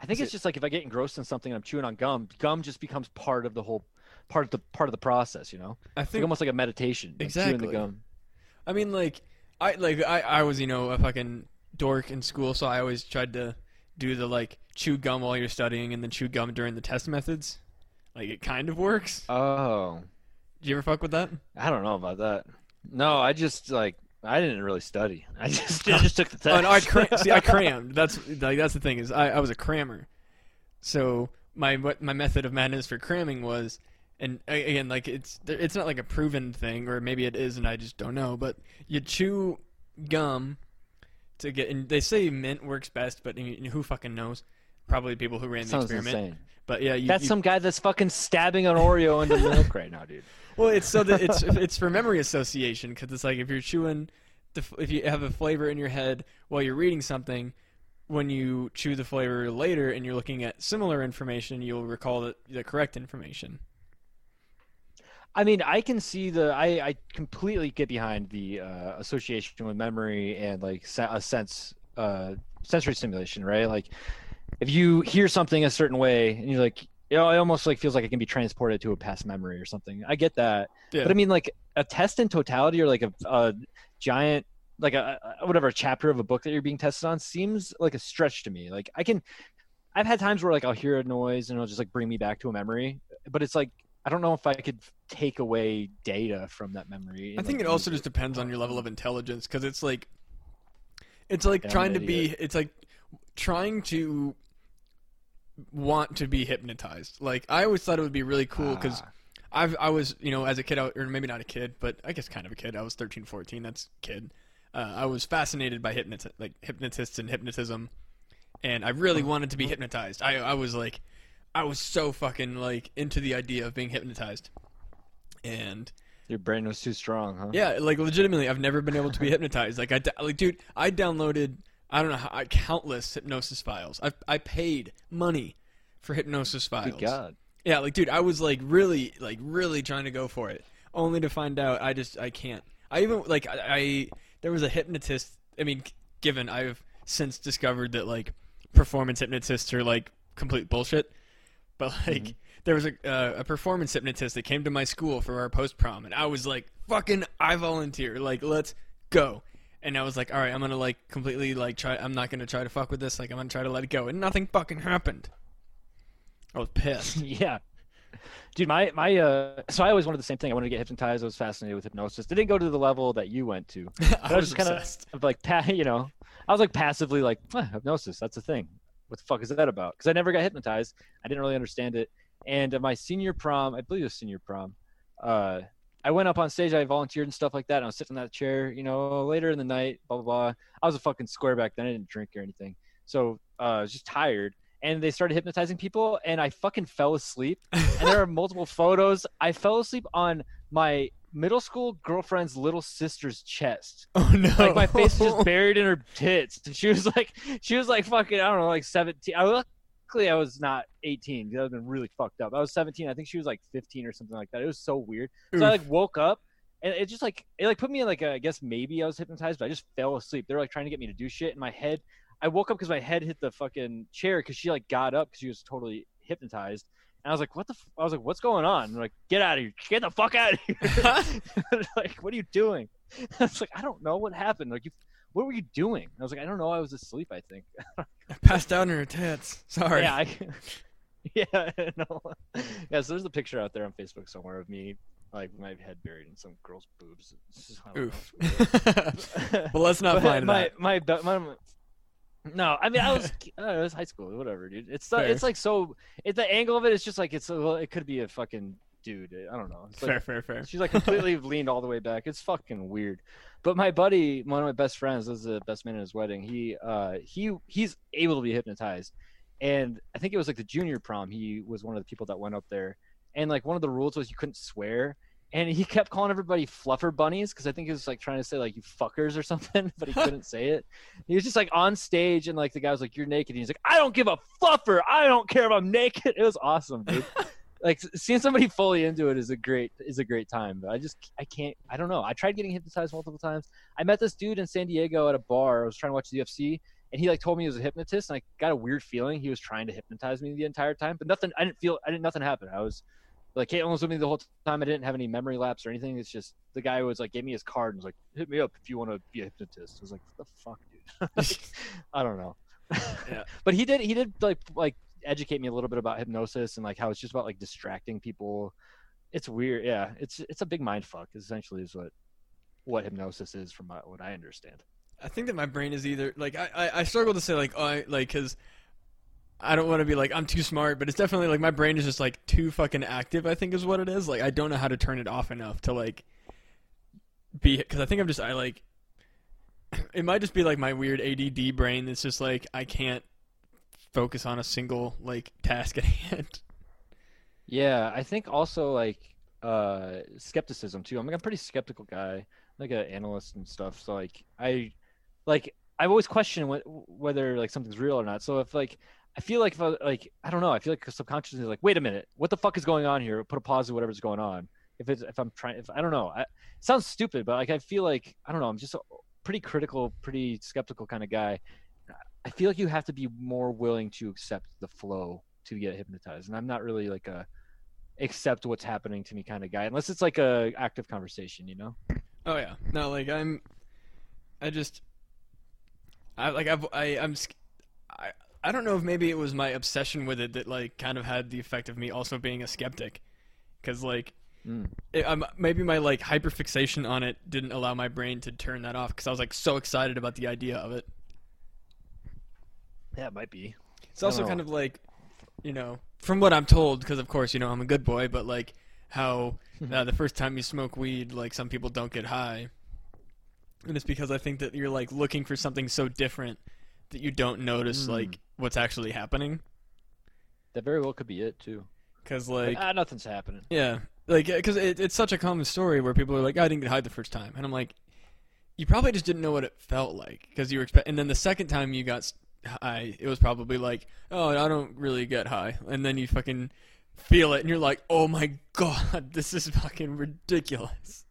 I think it's just, like, if I get engrossed in something and I'm chewing on gum, gum just becomes part of the whole... part of the process, you know. I think almost like a meditation. Exactly. Like chewing the gum. I mean, I was, you know, a fucking dork in school, so I always tried to do the like chew gum while you're studying and then chew gum during the test methods. Like, it kind of works. Oh, did you ever fuck with that? I don't know about that. No, I didn't really study. I just took the test. And I crammed. That's the thing is I was a crammer, so my method of madness for cramming was. And again, like it's not like a proven thing, or maybe it is, and I just don't know. But you chew gum to get, and they say mint works best, but who fucking knows? Probably people who ran the experiment. Insane. But yeah, that's some guy that's fucking stabbing an Oreo into milk right now, dude. Well, it's so that it's for memory association, because it's like if you're chewing, if you have a flavor in your head while you're reading something. When you chew the flavor later and you're looking at similar information, you'll recall the correct information. I mean, I can see I completely get behind the association with memory and like a sensory stimulation, right? Like, if you hear something a certain way and you're like, you know, it almost like feels like it can be transported to a past memory or something. I get that, yeah. But I mean, like a test in totality or like a giant, like a chapter of a book that you're being tested on seems like a stretch to me. Like, I've had times where like I'll hear a noise and it'll just like bring me back to a memory, but it's like. I don't know if I could take away data from that memory. I think it also just depends on your level of intelligence, because it's like trying to be – it's like trying to want to be hypnotized. Like, I always thought it would be really cool because I was, you know, as a kid – or maybe not a kid, but I guess kind of a kid. I was 13, 14. That's a kid. I was fascinated by hypnotists and hypnotism, and I really wanted to be hypnotized. I was like – I was so fucking, like, into the idea of being hypnotized. And... Your brain was too strong, huh? Yeah, like, legitimately, I've never been able to be hypnotized. Like, I downloaded, I don't know how, countless hypnosis files. I paid money for hypnosis files. Good God. Yeah, like, dude, I was, like, really trying to go for it. Only to find out I can't. I even, like, there was a hypnotist, I mean, given I've since discovered that, like, performance hypnotists are, like, complete bullshit. But, like, there was a performance hypnotist that came to my school for our post-prom, and I was like, fucking, I volunteer. Like, let's go. And I was like, all right, I'm going to, like, completely, like, try – I'm not going to try to fuck with this. Like, I'm going to try to let it go. And nothing fucking happened. I was pissed. Yeah. Dude, so I always wanted the same thing. I wanted to get hypnotized. I was fascinated with hypnosis. They didn't go to the level that you went to. I was just kind of, like, you know, I was, like, passively, like, hypnosis, that's a thing. What the fuck is that about? Because I never got hypnotized. I didn't really understand it. And at my senior prom, I believe it was senior prom, I went up on stage. I volunteered and stuff like that. And I was sitting in that chair, you know, later in the night, blah, blah, blah. I was a fucking square back then. I didn't drink or anything. So I was just tired. And they started hypnotizing people. And I fucking fell asleep. And there are multiple photos. I fell asleep on my middle school girlfriend's little sister's chest. Oh no! Like, my face was just buried in her tits, and she was like fucking, I don't know, like 17. Luckily, I was not 18. That would have been really fucked up. I was 17. I think she was like 15 or something like that. It was so weird. Oof. So I like woke up, and it just like it like put me in like a, I guess maybe I was hypnotized, but I just fell asleep. They were like trying to get me to do shit in my head. I woke up because my head hit the fucking chair because she like got up because she was totally hypnotized. And I was like, I was like, what's going on? And they're like, get out of here. Get the fuck out of here. Like, what are you doing? And I was like, I don't know what happened. Like, what were you doing? And I was like, I don't know. I was asleep, I think. I passed out in her tits. Sorry. Yeah. Yeah, so there's a picture out there on Facebook somewhere of me, like, my head buried in some girl's boobs. Oof. Well, let's not find that. No, I mean, it was high school, whatever, dude. It's like so. The angle of it is just like it could be a fucking dude, I don't know. It's like, fair. She's like completely leaned all the way back. It's fucking weird. But my buddy, one of my best friends, this is the best man at his wedding. He's able to be hypnotized. And I think it was like the junior prom. He was one of the people that went up there. And like one of the rules was you couldn't swear. And he kept calling everybody fluffer bunnies because I think he was like trying to say like you fuckers or something, but he couldn't say it. He was just like on stage and like the guy was like, you're naked. And he's like, I don't give a fluffer. I don't care if I'm naked. It was awesome, dude. Like seeing somebody fully into it is a great time. But I don't know. I tried getting hypnotized multiple times. I met this dude in San Diego at a bar. I was trying to watch the UFC. And he like told me he was a hypnotist, and I got a weird feeling he was trying to hypnotize me the entire time. But nothing happened. I was like, Caitlin was with me the whole time. I didn't have any memory lapse or anything. It's just the guy was like, gave me his card and was like, hit me up if you want to be a hypnotist. I was like, what the fuck, dude? Like, I don't know. Yeah. But he did like educate me a little bit about hypnosis and like how it's just about like distracting people. It's weird. Yeah. It's a big mind fuck essentially is what hypnosis is from what I understand. I think that my brain is either like I struggle to say like because I don't want to be like I'm too smart, but it's definitely like my brain is just like too fucking active. I think is what it is. Like I don't know how to turn it off enough to like be, because I think I'm just it might just be like my weird ADD brain that's just like I can't focus on a single like task at hand. Yeah, I think also like skepticism too. I'm like a pretty skeptical guy, like an analyst and stuff. So like I've always questioned whether like something's real or not. So if like, I feel like, I don't know, I feel like subconsciously like, wait a minute, what the fuck is going on here? Put a pause to whatever's going on. If I don't know, it sounds stupid, but like, I feel like, I don't know, I'm just a pretty critical, pretty skeptical kind of guy. I feel like you have to be more willing to accept the flow to get hypnotized. And I'm not really like a accept what's happening to me kind of guy, unless it's like a active conversation, you know? Oh yeah. No, like I don't know if maybe it was my obsession with it that like kind of had the effect of me also being a skeptic, because like maybe my like hyperfixation on it didn't allow my brain to turn that off because I was like so excited about the idea of it. Yeah, it might be. It's also kind of like, you know, from what I'm told, because of course, you know, I'm a good boy, but like how the first time you smoke weed, like some people don't get high. And it's because I think that you're like looking for something so different that you don't notice like what's actually happening. That very well could be it too. Cause like nothing's happening. Yeah, like because it's such a common story where people are like, I didn't get high the first time, and I'm like, you probably just didn't know what it felt like because you were and then the second time you got high, it was probably like, oh, I don't really get high, and then you fucking feel it, and you're like, oh my god, this is fucking ridiculous.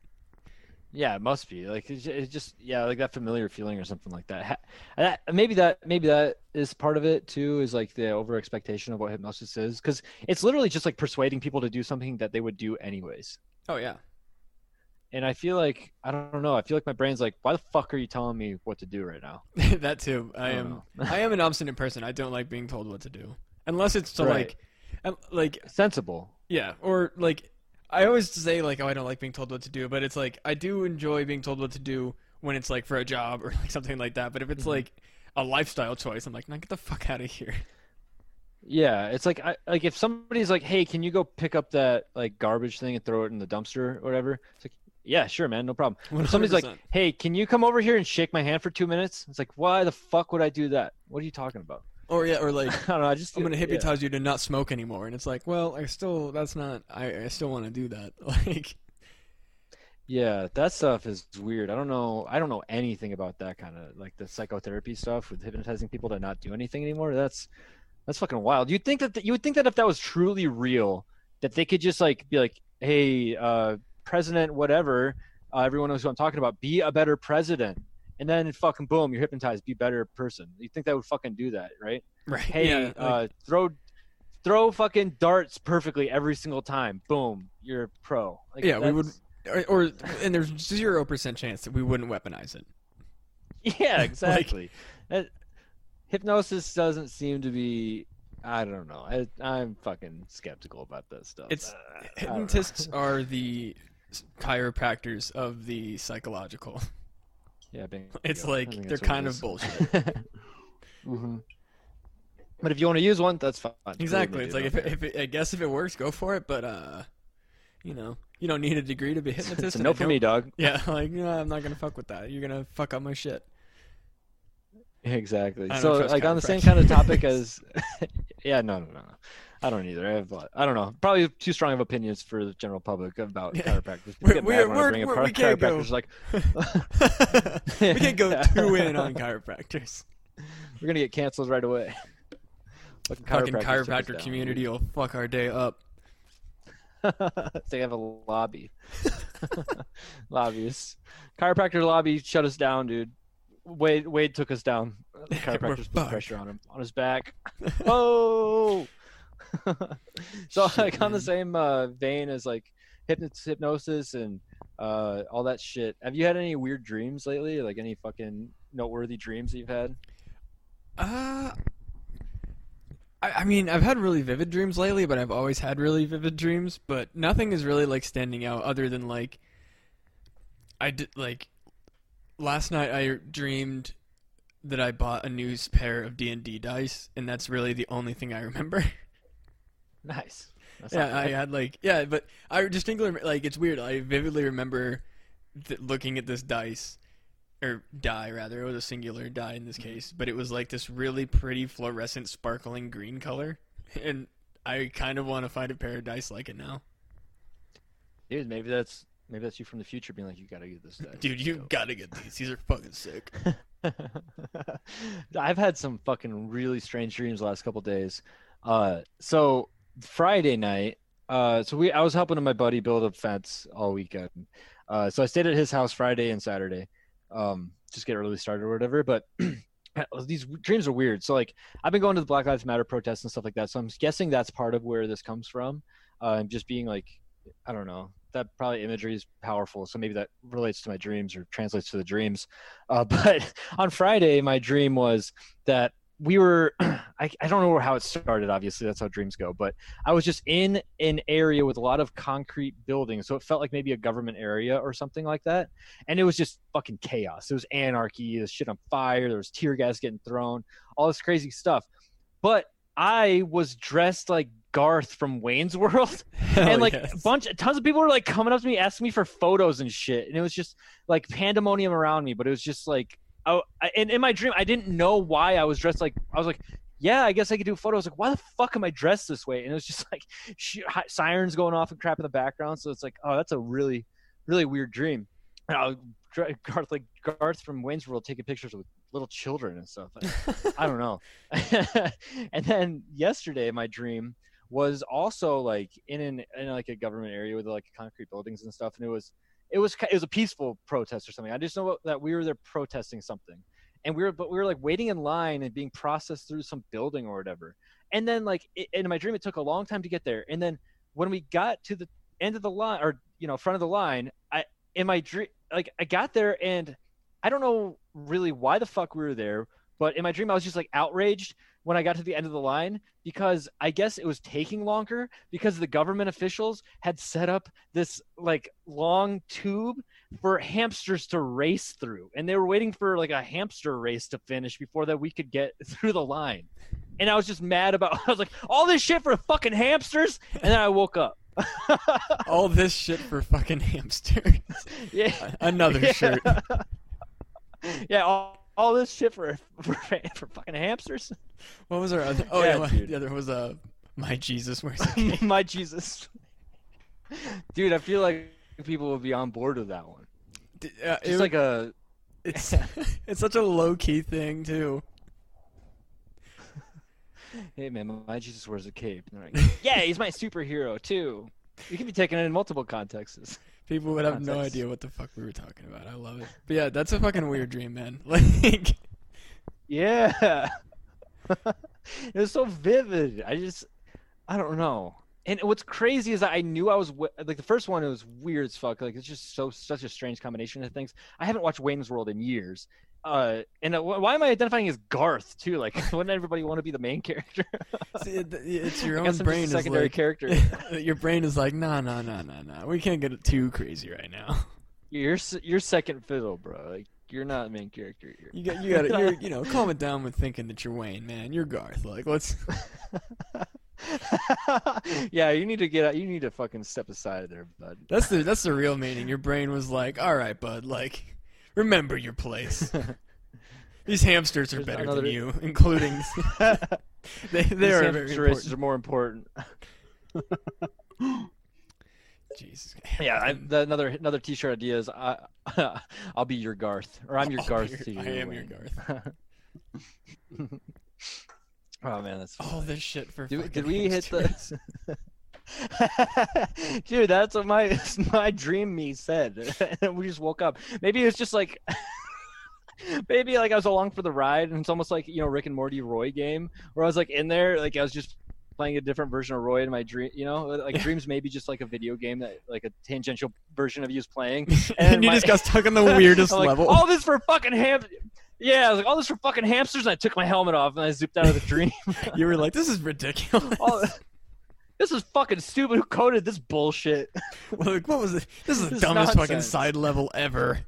Yeah, it must be like it's just like that familiar feeling or something like that. Maybe that is part of it too. Is like the over expectation of what hypnosis is, because it's literally just like persuading people to do something that they would do anyways. Oh yeah. And I feel like I don't know. I feel like my brain's like, why the fuck are you telling me what to do right now? That too. I am an obstinate person. I don't like being told what to do unless it's to right. like sensible. Yeah, or like. I always say, like, oh, I don't like being told what to do, but it's, like, I do enjoy being told what to do when it's, like, for a job or, like, something like that. But if it's, like, a lifestyle choice, I'm like, no, get the fuck out of here. Yeah, it's, like, I if somebody's, like, hey, can you go pick up that, like, garbage thing and throw it in the dumpster or whatever? It's, like, yeah, sure, man, no problem. If somebody's, like, hey, can you come over here and shake my hand for 2 minutes? It's, like, why the fuck would I do that? What are you talking about? Or yeah, or like I don't know, I'm gonna hypnotize you to not smoke anymore, and it's like, well, I still want to do that. Like, yeah, that stuff is weird. I don't know anything about that kind of like the psychotherapy stuff with hypnotizing people to not do anything anymore. That's fucking wild. You'd think that if that was truly real, that they could just like be like, hey, president, whatever, everyone knows who I'm talking about. Be a better president. And then fucking boom, you're hypnotized. Be a better person. You think that would fucking do that, right? Right. Hey, yeah, throw fucking darts perfectly every single time. Boom, you're a pro. Like, yeah, we would. Or and there's 0% chance that we wouldn't weaponize it. Yeah, exactly. Like, hypnosis doesn't seem to be. I don't know. I'm fucking skeptical about that stuff. It's hypnotists are the chiropractors of the psychological. Yeah, it's like they're kind of bullshit. Mm-hmm. But if you want to use one, that's fine. Exactly. It's like if it, I guess if it works, go for it. But you know, you don't need a degree to be a hypnotist. It's a no for me, dog. Yeah, like, no, I'm not going to fuck with that. You're going to fuck up my shit. Exactly. So, like, on the same kind of topic as... yeah, no. I don't either. I don't know. Probably too strong of opinions for the general public about chiropractors. We can't go. Like, we can't go too in on chiropractors. We're going to get canceled right away. Fucking chiropractor community will fuck our day up. They have a lobby. Lobbyists. Chiropractor lobby shut us down, dude. Wade took us down. The chiropractor's put pressure on him, on his back. Oh! So, shit, like, man. On the same vein as, like, hypnosis and all that shit, have you had any weird dreams lately? Like, any fucking noteworthy dreams that you've had? I mean, I've had really vivid dreams lately, but I've always had really vivid dreams, but nothing is really, like, standing out other than, like, I did, like, last night I dreamed that I bought a new pair of D&D dice, and that's really the only thing I remember. Nice. But I distinctly, like, it's weird. I vividly remember looking at this dice, or die rather. It was a singular die in this case, but it was like this really pretty fluorescent, sparkling green color, and I kind of want to find a pair of dice like it now. Dude, maybe that's you from the future being like, you gotta get this dice. Dude, you gotta get these. These are fucking sick. I've had some fucking really strange dreams the last couple days. So Friday night, I was helping my buddy build a fence all weekend. So I stayed at his house Friday and Saturday, just get early started or whatever. But these dreams are weird. So, like, I've been going to the Black Lives Matter protests and stuff like that. So I'm guessing that's part of where this comes from. Just being like, I don't know, that probably imagery is powerful. So maybe that relates to my dreams or translates to the dreams. But on Friday, my dream was that we were, I don't know how it started, obviously, that's how dreams go, but I was just in an area with a lot of concrete buildings. So it felt like maybe a government area or something like that. And it was just fucking chaos. It was anarchy, there was shit on fire, there was tear gas getting thrown, all this crazy stuff. But I was dressed like Garth from Wayne's World. Tons of people were like coming up to me, asking me for photos and shit. And it was just like pandemonium around me, but it was just like, oh, and in my dream, I didn't know why I was dressed like, I was like, yeah, I guess I could do photos. Like, why the fuck am I dressed this way? And it was just like sirens going off and crap in the background. So it's like, oh, that's a really, really weird dream. And I was Garth from Wayne's World taking pictures with little children and stuff. I don't know. And then yesterday, my dream was also like in like a government area with like concrete buildings and stuff, and it was a peaceful protest or something. I just know that we were there protesting something, and we were like waiting in line and being processed through some building or whatever. And then like in my dream, it took a long time to get there. And then when we got to the end of the line, or you know, front of the line, I got there, and I don't know really why the fuck we were there, but in my dream I was just like outraged when I got to the end of the line, because I guess it was taking longer because the government officials had set up this like long tube for hamsters to race through. And they were waiting for like a hamster race to finish before that we could get through the line. And I was just mad about, I was like, all this shit for fucking hamsters. And then I woke up. All this shit for fucking hamsters. Yeah. Another shirt. Yeah. All this shit for fucking hamsters. What was our other? Oh yeah, the other was my Jesus. Where's my Jesus? Dude, I feel like people will be on board with that one. It's such a low key thing too. Hey man, my Jesus wears a cape. Like, yeah, he's my superhero too. You could be taking it in multiple contexts. People would have no idea what the fuck we were talking about. I love it. But yeah, that's a fucking weird dream, man. Like, yeah. It was so vivid. I don't know. And what's crazy is that I knew I was, like, the first one, it was weird as fuck. Like, it's just such a strange combination of things. I haven't watched Wayne's World in years. And why am I identifying as Garth too? Like, wouldn't everybody want to be the main character? See, it's your own brain. Secondary like, character. Your brain is like, no. We can't get too crazy right now. You're second fiddle, bro. Like, you're not the main character here. You got to calm it down with thinking that you're Wayne, man. You're Garth. Like, let's. Yeah, you need to get out. You need to fucking step aside there, bud. That's the real meaning. Your brain was like, all right, bud, like, remember your place. These hamsters are better than you, including they are very important. Are more important. Jesus. Yeah, another T-shirt idea is I'll be your Garth, or I'm your Garth to you. I am Wayne. Your Garth. Oh man, that's funny. All this shit for. Did we hamsters. Hit the? Dude, that's what my dream me said. We just woke up. Maybe it was just like. Maybe like I was along for the ride, and it's almost like, you know, Rick and Morty Roy game where I was like in there, like I was just playing a different version of Roy in my dream, you know, like dreams maybe just like a video game that like a tangential version of you is playing, and you just got stuck on the weirdest like, level. All this for fucking hamsters. Yeah, I was like, all this for fucking hamsters, and I took my helmet off and I zipped out of the dream. You were like, this is ridiculous. This is fucking stupid. Who coded this bullshit? Well, like, what was it? This is the dumbest nonsense. Fucking side level ever.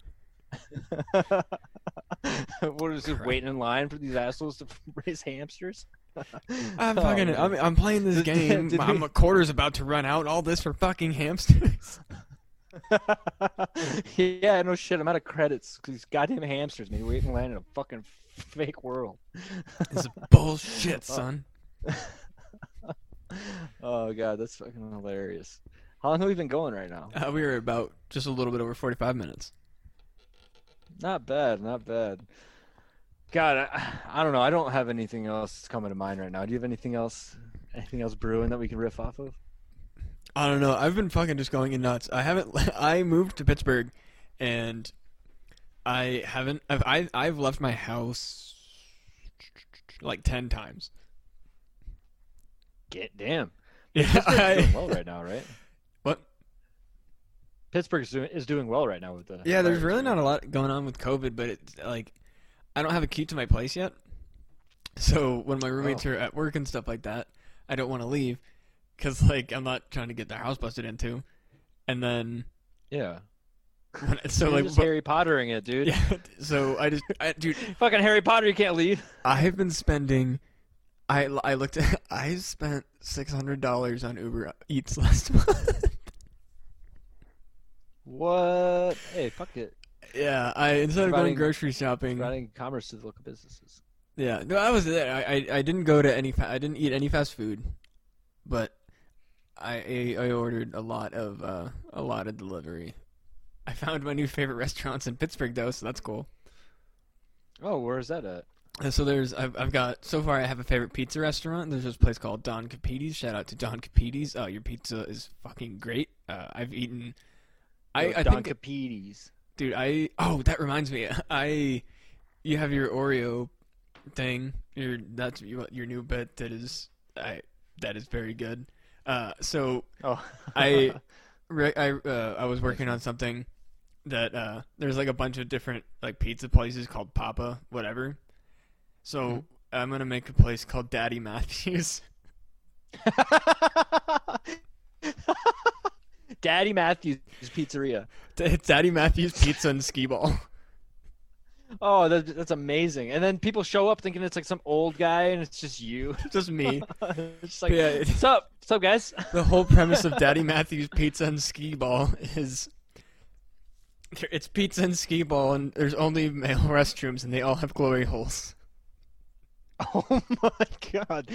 What is it? Waiting in line for these assholes to raise hamsters? I'm playing this game. My quarter's about to run out. All this for fucking hamsters. Yeah, no shit. I'm out of credits because these goddamn hamsters made me wait in line in a fucking fake world. This is bullshit, son. Oh god, that's fucking hilarious. How long have we been going right now? We were about just a little bit over 45 minutes. Not bad. God, I don't know. I don't have anything else coming to mind right now. Do you have anything else brewing that we can riff off of? I don't know. I've been fucking just going in nuts. I moved to Pittsburgh, and I've left my house like 10 times. Get damn. Yeah, Pittsburgh's doing well right now, right? What? Pittsburgh is doing well right now with the. Yeah, there's really not a lot going on with COVID, but it's like I don't have a key to my place yet. So when my roommates are at work and stuff like that, I don't want to leave because like I'm not trying to get their house busted into. And then yeah, so you're like just Harry Pottering it, dude. Yeah, so I fucking Harry Potter, you can't leave. I've been spending. I spent $600 on Uber Eats last month. What? Hey, fuck it. Yeah, instead of going grocery shopping, providing commerce to the local businesses. Yeah, no, I was there. I didn't go to any. I didn't eat any fast food, but I ordered a lot of delivery. I found my new favorite restaurants in Pittsburgh though, so that's cool. Oh, where is that at? And so there's I have a favorite pizza restaurant. There's this place called Don Capiti's. Shout out to Don Capiti's. Oh, your pizza is fucking great. I've eaten. I Don Capiti's. Dude, that reminds me. You have your Oreo thing. Your new bet that is very good. I was working on something that there's like a bunch of different like pizza places called Papa whatever. So I'm gonna make a place called Daddy Matthews. Daddy Matthews Pizzeria. It's Daddy Matthews Pizza and Skee Ball. Oh, that's amazing. And then people show up thinking it's like some old guy, and it's just you. Just me. It's like, yeah, what's up, guys? The whole premise of Daddy Matthews Pizza and Skee Ball is it's pizza and skee ball, and there's only male restrooms, and they all have glory holes. Oh, my God.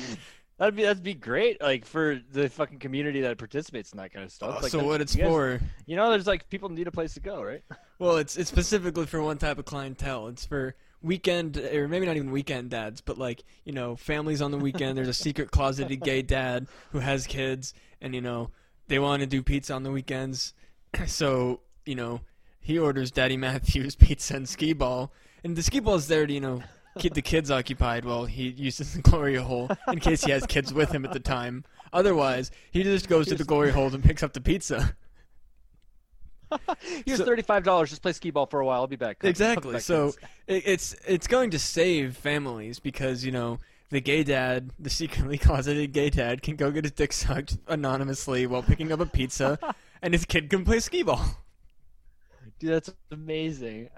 That'd be great, like for the fucking community that participates in that kind of stuff. Oh, like so what it's for? You know, there's like people need a place to go, right? Well, it's specifically for one type of clientele. It's for weekend, or maybe not even weekend dads, but like, you know, families on the weekend. There's a secret closeted gay dad who has kids, and you know they want to do pizza on the weekends, so you know he orders Daddy Matthews Pizza and Skee Ball, and the skee ball is there to, you know, keep the kids occupied while he uses the glory hole in case he has kids with him at the time. Otherwise, he just goes to the glory hole and picks up the pizza. Here's $35. Just play skee ball for a while. I'll be back. Exactly. So it's going to save families because, you know, the gay dad, the secretly closeted gay dad, can go get his dick sucked anonymously while picking up a pizza, and his kid can play skee ball. Dude, that's amazing.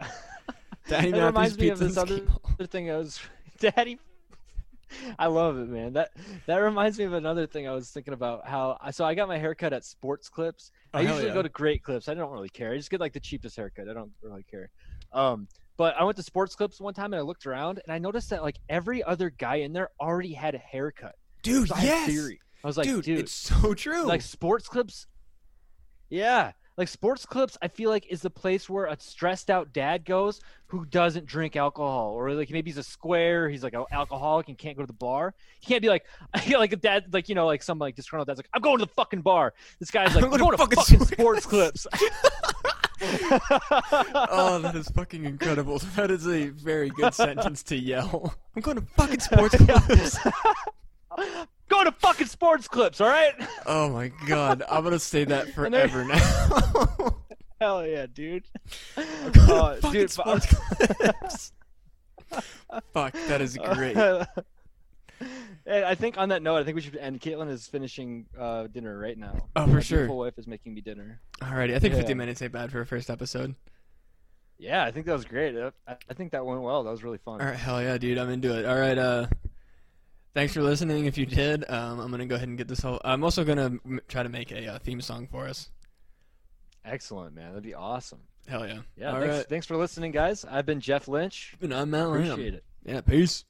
Daddy Matthews reminds me of this other thing. I was Daddy I love it, man. That reminds me of another thing I was thinking about. So I got my haircut at Sports Clips. I usually go to Great Clips. I don't really care. I just get like the cheapest haircut. I don't really care. But I went to Sports Clips one time and I looked around and I noticed that like every other guy in there already had a haircut. Dude, so yes. I was like, dude, it's so true. Like Sports Clips. Yeah. Like Sports Clips, I feel like is the place where a stressed out dad goes who doesn't drink alcohol, or like maybe he's a square, he's like an alcoholic and can't go to the bar. He can't be like a dad, like, you know, like some like disgruntled dad's like, I'm going to the fucking bar. This guy's like, I'm going to fucking Sports Clips. Oh, that is fucking incredible. That is a very good sentence to yell. I'm going to fucking Sports Clips. Go to fucking Sports Clips, all right? Oh, my God. I'm going to say that forever now. Hell yeah, dude. Dude, Sports Clips. Fuck, that is great. I think on that note, I think we should end. Caitlin is finishing dinner right now. Oh, for sure. My beautiful wife is making me dinner. All righty. I think 50 minutes ain't bad for a first episode. Yeah, I think that was great. I think that went well. That was really fun. All right, hell yeah, dude. I'm into it. All right, thanks for listening. If you did, I'm going to go ahead and get this whole... I'm also going to try to make a theme song for us. Excellent, man. That'd be awesome. Hell yeah. Yeah, thanks for listening, guys. I've been Jeff Lynch. And I'm Matt Lamb. Appreciate it. Yeah, peace.